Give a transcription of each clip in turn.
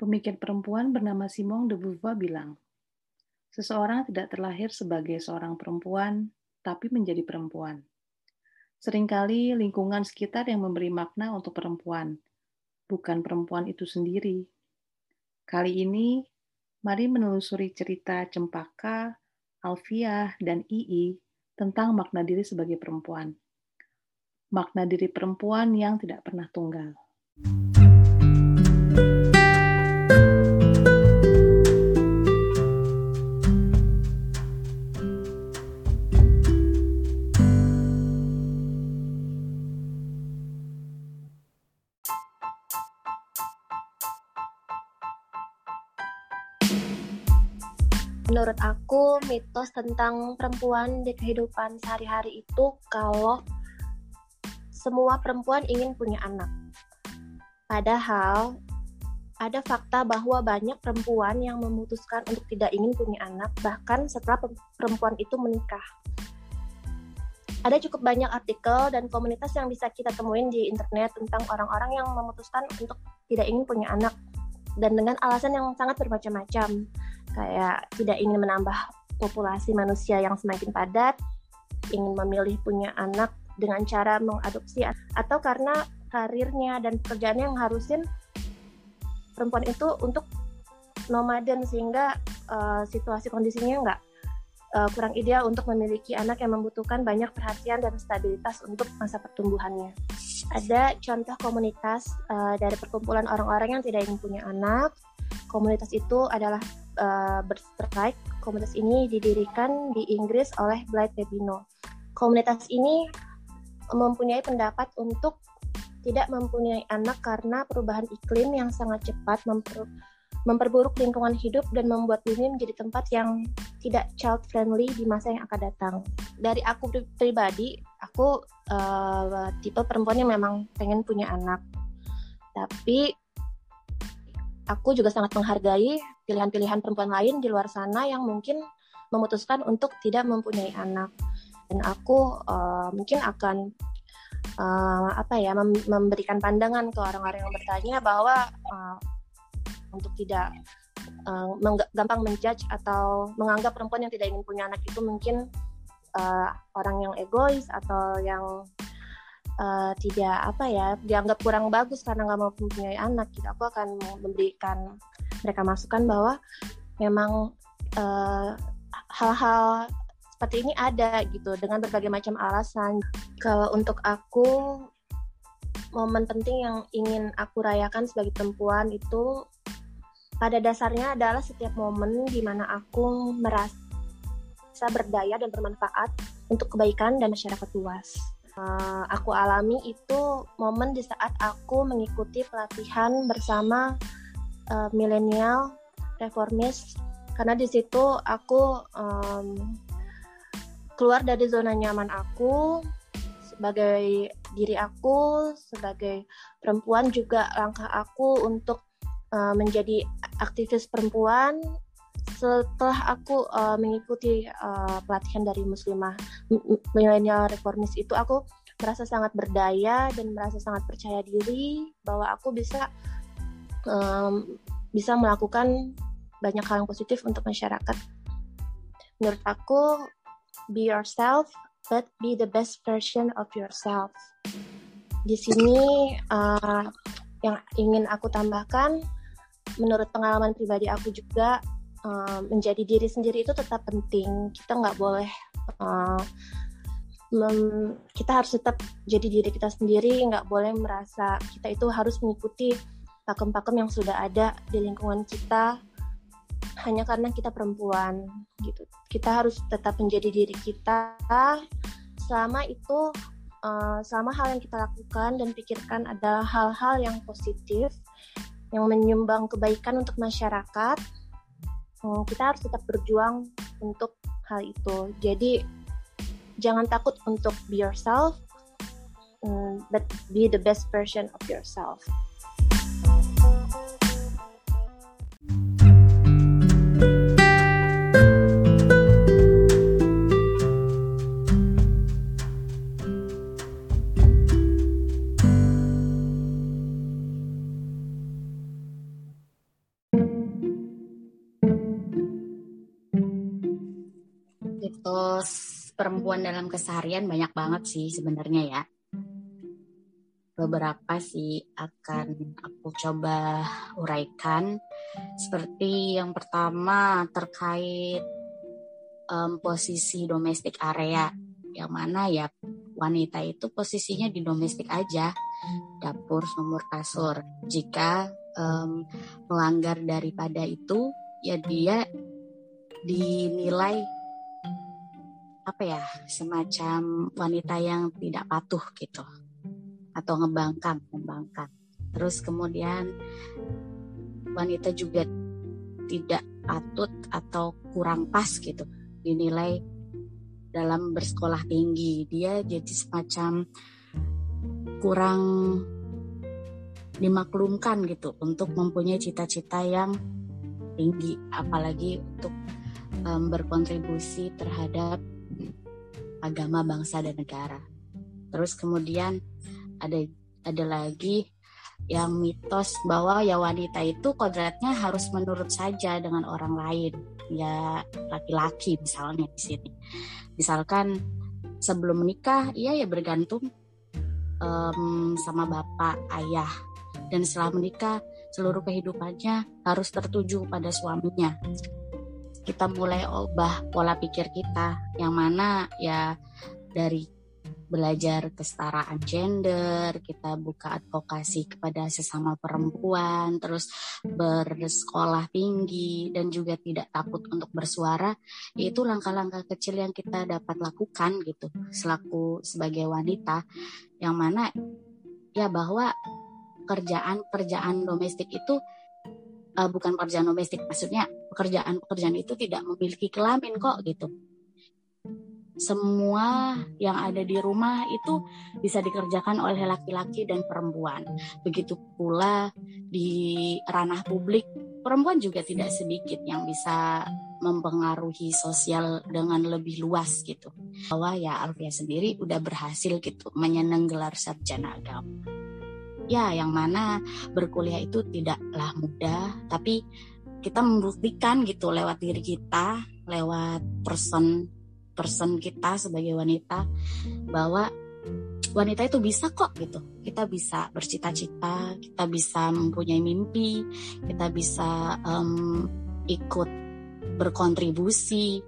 Pemikir perempuan bernama Simone de Beauvoir bilang, seseorang tidak terlahir sebagai seorang perempuan, tapi menjadi perempuan. Seringkali lingkungan sekitar yang memberi makna untuk perempuan, bukan perempuan itu sendiri. Kali ini, mari menelusuri cerita Cempaka, Alfiyah, dan Ii tentang makna diri sebagai perempuan. Makna diri perempuan yang tidak pernah tunggal. Menurut aku, mitos tentang perempuan di kehidupan sehari-hari itu kalau semua perempuan ingin punya anak. Padahal, ada fakta bahwa banyak perempuan yang memutuskan untuk tidak ingin punya anak, bahkan setelah perempuan itu menikah. Ada cukup banyak artikel dan komunitas yang bisa kita temuin di internet tentang orang-orang yang memutuskan untuk tidak ingin punya anak, dan dengan alasan yang sangat bermacam-macam. Kayak tidak ingin menambah populasi manusia yang semakin padat, ingin memilih punya anak dengan cara mengadopsi, atau karena karirnya dan pekerjaannya yang harusin perempuan itu untuk nomaden sehingga situasi kondisinya kurang ideal untuk memiliki anak yang membutuhkan banyak perhatian dan stabilitas untuk masa pertumbuhannya. Ada contoh komunitas dari perkumpulan orang-orang yang tidak ingin punya anak. Komunitas itu adalah berstrike. Komunitas ini didirikan di Inggris oleh Blythe Bebino. Komunitas ini mempunyai pendapat untuk tidak mempunyai anak karena perubahan iklim yang sangat cepat memperburuk lingkungan hidup dan membuat bumi menjadi tempat yang tidak child friendly di masa yang akan datang. Dari aku pribadi, aku tipe perempuan yang memang pengen punya anak, tapi aku juga sangat menghargai pilihan-pilihan perempuan lain di luar sana yang mungkin memutuskan untuk tidak mempunyai anak. Dan aku mungkin akan memberikan pandangan ke orang-orang yang bertanya bahwa untuk tidak gampang menjudge atau menganggap perempuan yang tidak ingin punya anak itu mungkin orang yang egois atau yang dianggap kurang bagus karena nggak mau mempunyai anak gitu. Aku akan memberikan mereka masukan bahwa memang hal-hal seperti ini ada gitu dengan berbagai macam alasan. Kalau untuk aku, momen penting yang ingin aku rayakan sebagai perempuan itu pada dasarnya adalah setiap momen di mana aku merasa berdaya dan bermanfaat untuk kebaikan dan masyarakat luas. Aku alami itu momen di saat aku mengikuti pelatihan bersama Millennial reformis, karena di situ aku keluar dari zona nyaman aku sebagai diri aku sebagai perempuan, juga langkah aku untuk menjadi aktivis perempuan setelah aku mengikuti pelatihan dari Muslimah Millennial reformis itu. Aku merasa sangat berdaya dan merasa sangat percaya diri bahwa aku bisa melakukan banyak hal yang positif untuk masyarakat. Menurut aku, be yourself but be the best version of yourself. Di sini yang ingin aku tambahkan, menurut pengalaman pribadi aku juga, menjadi diri sendiri itu tetap penting. Kita nggak boleh kita harus tetap jadi diri kita sendiri. Nggak boleh merasa kita itu harus mengikuti pakem-pakem yang sudah ada di lingkungan kita hanya karena kita perempuan gitu. Kita harus tetap menjadi diri kita selama itu selama hal yang kita lakukan dan pikirkan adalah hal-hal yang positif yang menyumbang kebaikan untuk masyarakat. Kita harus tetap berjuang untuk hal itu. Jadi jangan takut untuk be yourself, but be the best version of yourself. mitos perempuan dalam keseharian banyak banget sih sebenarnya ya. Beberapa sih akan aku coba uraikan. Seperti yang pertama terkait posisi domestic area, yang mana ya wanita itu posisinya di domestik aja, dapur, sumur, kasur. Jika melanggar daripada itu, ya dia dinilai apa ya, semacam wanita yang tidak patuh gitu, atau ngebangkang. Terus kemudian wanita juga tidak patut atau kurang pas gitu, dinilai dalam bersekolah tinggi. Dia jadi semacam kurang dimaklumkan gitu untuk mempunyai cita-cita yang tinggi, apalagi untuk berkontribusi terhadap agama, bangsa, dan negara. Terus kemudian ada lagi yang mitos bahwa ya wanita itu kodratnya harus menurut saja dengan orang lain, ya laki-laki misalnya di sini. Misalkan sebelum menikah ya bergantung sama bapak, ayah, dan setelah menikah seluruh kehidupannya harus tertuju pada suaminya. Kita mulai ubah pola pikir kita, yang mana ya dari belajar kesetaraan gender, kita buka advokasi kepada sesama perempuan, terus bersekolah tinggi, dan juga tidak takut untuk bersuara. Itu langkah-langkah kecil yang kita dapat lakukan gitu selaku sebagai wanita, yang mana ya bahwa pekerjaan domestik itu bukan pekerjaan domestik, maksudnya pekerjaan itu tidak memiliki kelamin kok gitu. Semua yang ada di rumah itu bisa dikerjakan oleh laki-laki dan perempuan. Begitu pula di ranah publik, perempuan juga tidak sedikit yang bisa mempengaruhi sosial dengan lebih luas gitu. Bahwa ya Alfiyah sendiri udah berhasil gitu menyeneng gelar sarjana agama. Ya, yang mana berkuliah itu tidaklah mudah, tapi kita membuktikan gitu lewat diri kita, lewat person kita sebagai wanita, bahwa wanita itu bisa kok gitu. Kita bisa bercita-cita, kita bisa mempunyai mimpi, kita bisa ikut berkontribusi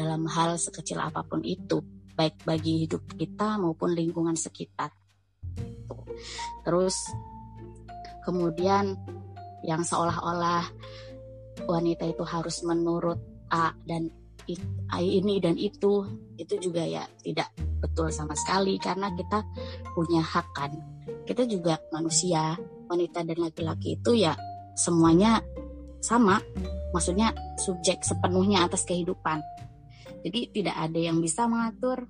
dalam hal sekecil apapun itu, baik bagi hidup kita maupun lingkungan sekitar. Terus kemudian yang seolah-olah wanita itu harus menurut A dan ini dan itu juga ya tidak betul sama sekali, karena kita punya hak kan, kita juga manusia. Wanita dan laki-laki itu ya semuanya sama, maksudnya subjek sepenuhnya atas kehidupan. Jadi tidak ada yang bisa mengatur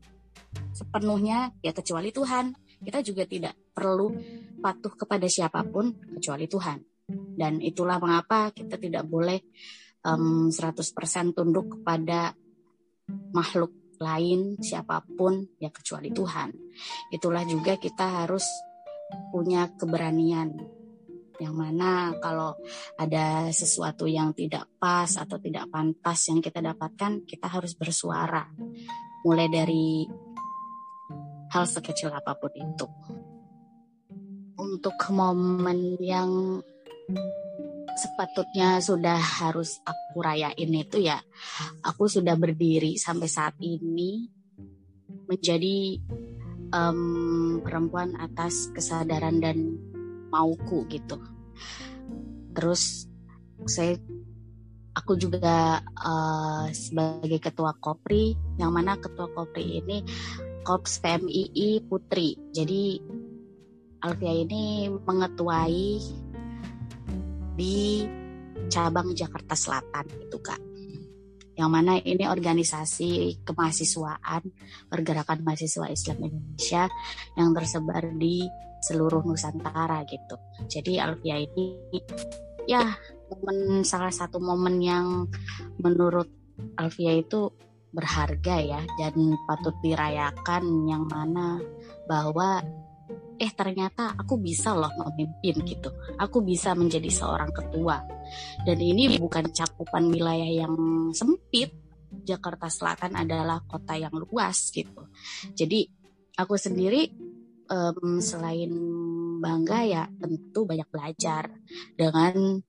sepenuhnya ya kecuali Tuhan. Kita juga tidak perlu patuh kepada siapapun kecuali Tuhan, dan itulah mengapa kita tidak boleh 100% tunduk kepada makhluk lain siapapun ya kecuali Tuhan. Itulah juga kita harus punya keberanian, yang mana kalau ada sesuatu yang tidak pas atau tidak pantas yang kita dapatkan, kita harus bersuara, mulai dari hal sekecil apapun itu. Untuk momen yang sepatutnya sudah harus aku rayain itu ya, aku sudah berdiri sampai saat ini menjadi perempuan atas kesadaran dan mauku gitu. Terus aku juga sebagai ketua Kopri, yang mana ketua Kopri ini Kops PMII Putri. Jadi Alfiyah ini mengetuai di cabang Jakarta Selatan itu Kak. Yang mana ini organisasi kemahasiswaan Pergerakan Mahasiswa Islam Indonesia yang tersebar di seluruh Nusantara gitu. Jadi Alfiyah ini ya salah satu momen yang menurut Alfiyah itu berharga ya, dan patut dirayakan, yang mana bahwa ternyata aku bisa loh memimpin gitu. Aku bisa menjadi seorang ketua. Dan ini bukan cakupan wilayah yang sempit, Jakarta Selatan adalah kota yang luas gitu. Jadi aku sendiri selain bangga ya tentu banyak belajar dengan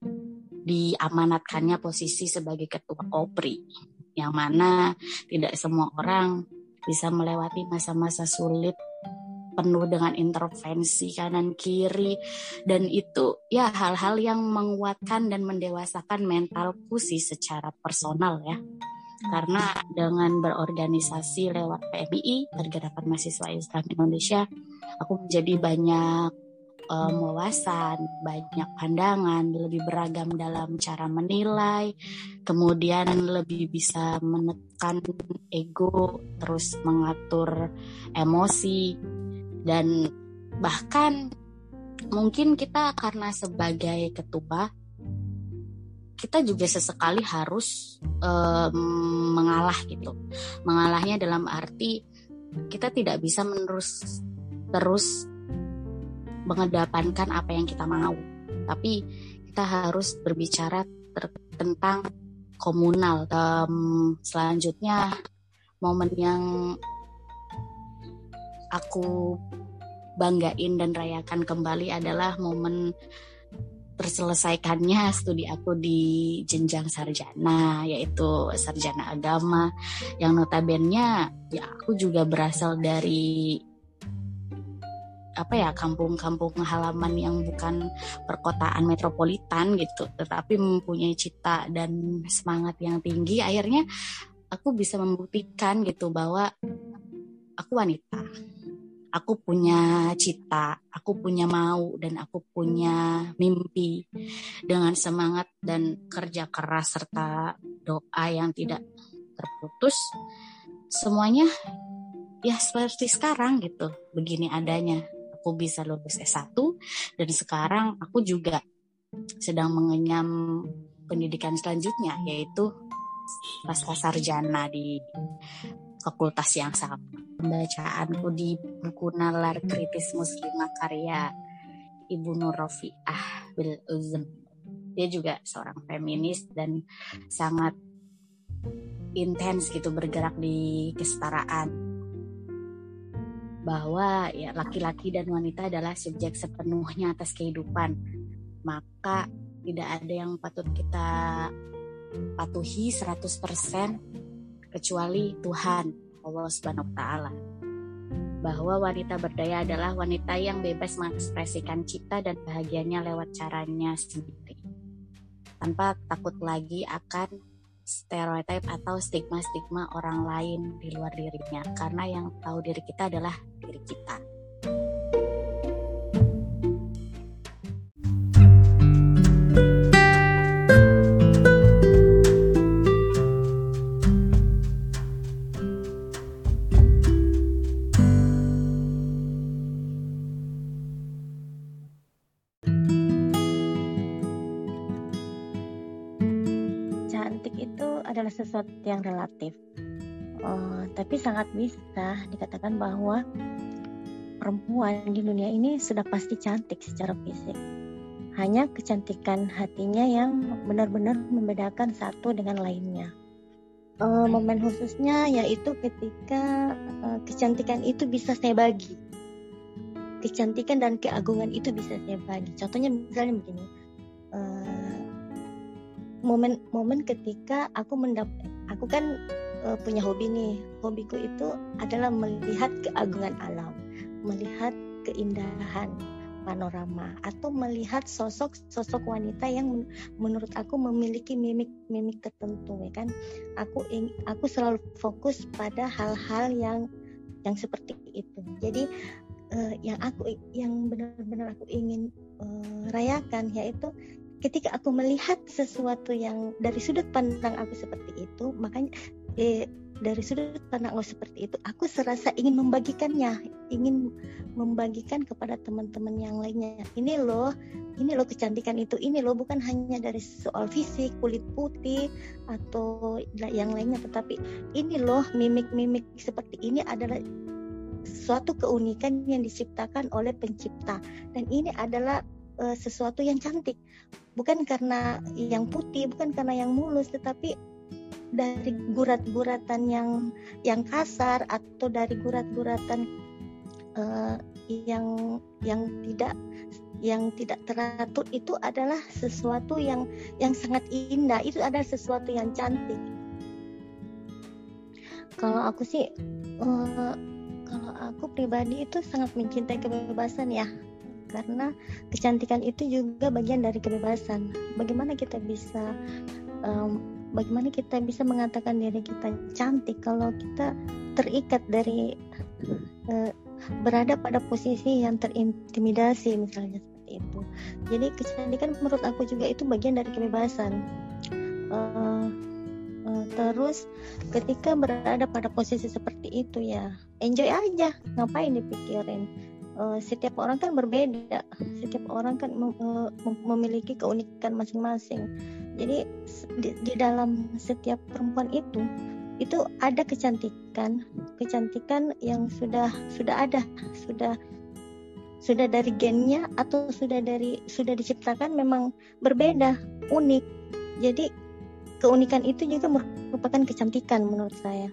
diamanatkannya posisi sebagai ketua Kopri, yang mana tidak semua orang bisa melewati masa-masa sulit penuh dengan intervensi kanan kiri, dan itu ya hal-hal yang menguatkan dan mendewasakan mentalku sih secara personal ya. Karena dengan berorganisasi lewat PMI, Pergerakan Mahasiswa Islam Indonesia, aku menjadi banyak wawasan, banyak pandangan, lebih beragam dalam cara menilai, kemudian lebih bisa menekan ego, terus mengatur emosi. Dan bahkan mungkin kita karena sebagai ketua, kita juga sesekali harus mengalah gitu. Mengalahnya dalam arti kita tidak bisa terus mengedepankan apa yang kita mau, tapi kita harus berbicara tentang komunal. Selanjutnya momen yang aku banggain dan rayakan kembali adalah momen terselesaikannya studi aku di jenjang sarjana, yaitu sarjana agama, yang notabene ya aku juga berasal dari kampung-kampung halaman yang bukan perkotaan metropolitan gitu, tetapi mempunyai cita dan semangat yang tinggi. Akhirnya aku bisa membuktikan gitu bahwa aku wanita, aku punya cita, aku punya mau, dan aku punya mimpi. Dengan semangat dan kerja keras serta doa yang tidak terputus, semuanya ya seperti sekarang gitu, begini adanya. Aku bisa lulus S1, dan sekarang aku juga sedang mengenyam pendidikan selanjutnya, yaitu pasca sarjana di fakultas yang sama. Pembacaanku di buku Nalar Kritis Muslima karya Ibu Nur Rofiah bil Uzm. Dia juga seorang feminis dan sangat intens gitu bergerak di kesetaraan, bahwa ya laki-laki dan wanita adalah subjek sepenuhnya atas kehidupan, maka tidak ada yang patut kita patuhi 100% kecuali Tuhan Allah Subhanahu wa Ta'ala. Bahwa wanita berdaya adalah wanita yang bebas mengekspresikan cita dan bahagianya lewat caranya sendiri, tanpa takut lagi akan stereotip atau stigma-stigma orang lain di luar dirinya, karena yang tahu diri kita adalah diri kita. Adalah sesuatu yang relatif, tapi sangat bisa dikatakan bahwa perempuan di dunia ini sudah pasti cantik secara fisik. Hanya kecantikan hatinya yang benar-benar membedakan satu dengan lainnya. Momen khususnya yaitu ketika kecantikan itu bisa saya bagi. Kecantikan dan keagungan itu bisa saya bagi. Contohnya misalnya begini. Momen ketika aku kan punya hobi nih. Hobiku itu adalah melihat keagungan alam, melihat keindahan panorama, atau melihat sosok-sosok wanita yang menurut aku memiliki mimik tertentu, ya kan. Aku selalu fokus pada hal-hal yang seperti itu. Jadi yang benar-benar aku ingin rayakan yaitu ketika aku melihat sesuatu yang dari sudut pandang aku seperti itu, makanya dari sudut pandang aku seperti itu, aku serasa ingin membagikannya, ingin membagikan kepada teman-teman yang lainnya. Ini loh kecantikan itu, ini loh, bukan hanya dari soal fisik, kulit putih, atau yang lainnya, tetapi ini loh mimik-mimik seperti ini adalah suatu keunikan yang diciptakan oleh pencipta. Dan ini adalah sesuatu yang cantik, bukan karena yang putih, bukan karena yang mulus, tetapi dari gurat-guratan yang kasar atau dari gurat-guratan yang tidak teratur itu adalah sesuatu yang sangat indah, itu adalah sesuatu yang cantik. Kalau aku sih kalau aku pribadi itu sangat mencintai kebebasan ya, karena kecantikan itu juga bagian dari kebebasan. Bagaimana kita bisa mengatakan diri kita cantik kalau kita terikat dari berada pada posisi yang terintimidasi misalnya, seperti itu. Jadi kecantikan menurut aku juga itu bagian dari kebebasan. Terus ketika berada pada posisi seperti itu ya enjoy aja, ngapain dipikirin. Setiap orang kan berbeda, setiap orang kan memiliki keunikan masing-masing. Jadi di dalam setiap perempuan itu ada kecantikan yang sudah ada dari gennya atau sudah diciptakan, memang berbeda, unik. Jadi keunikan itu juga merupakan kecantikan menurut saya.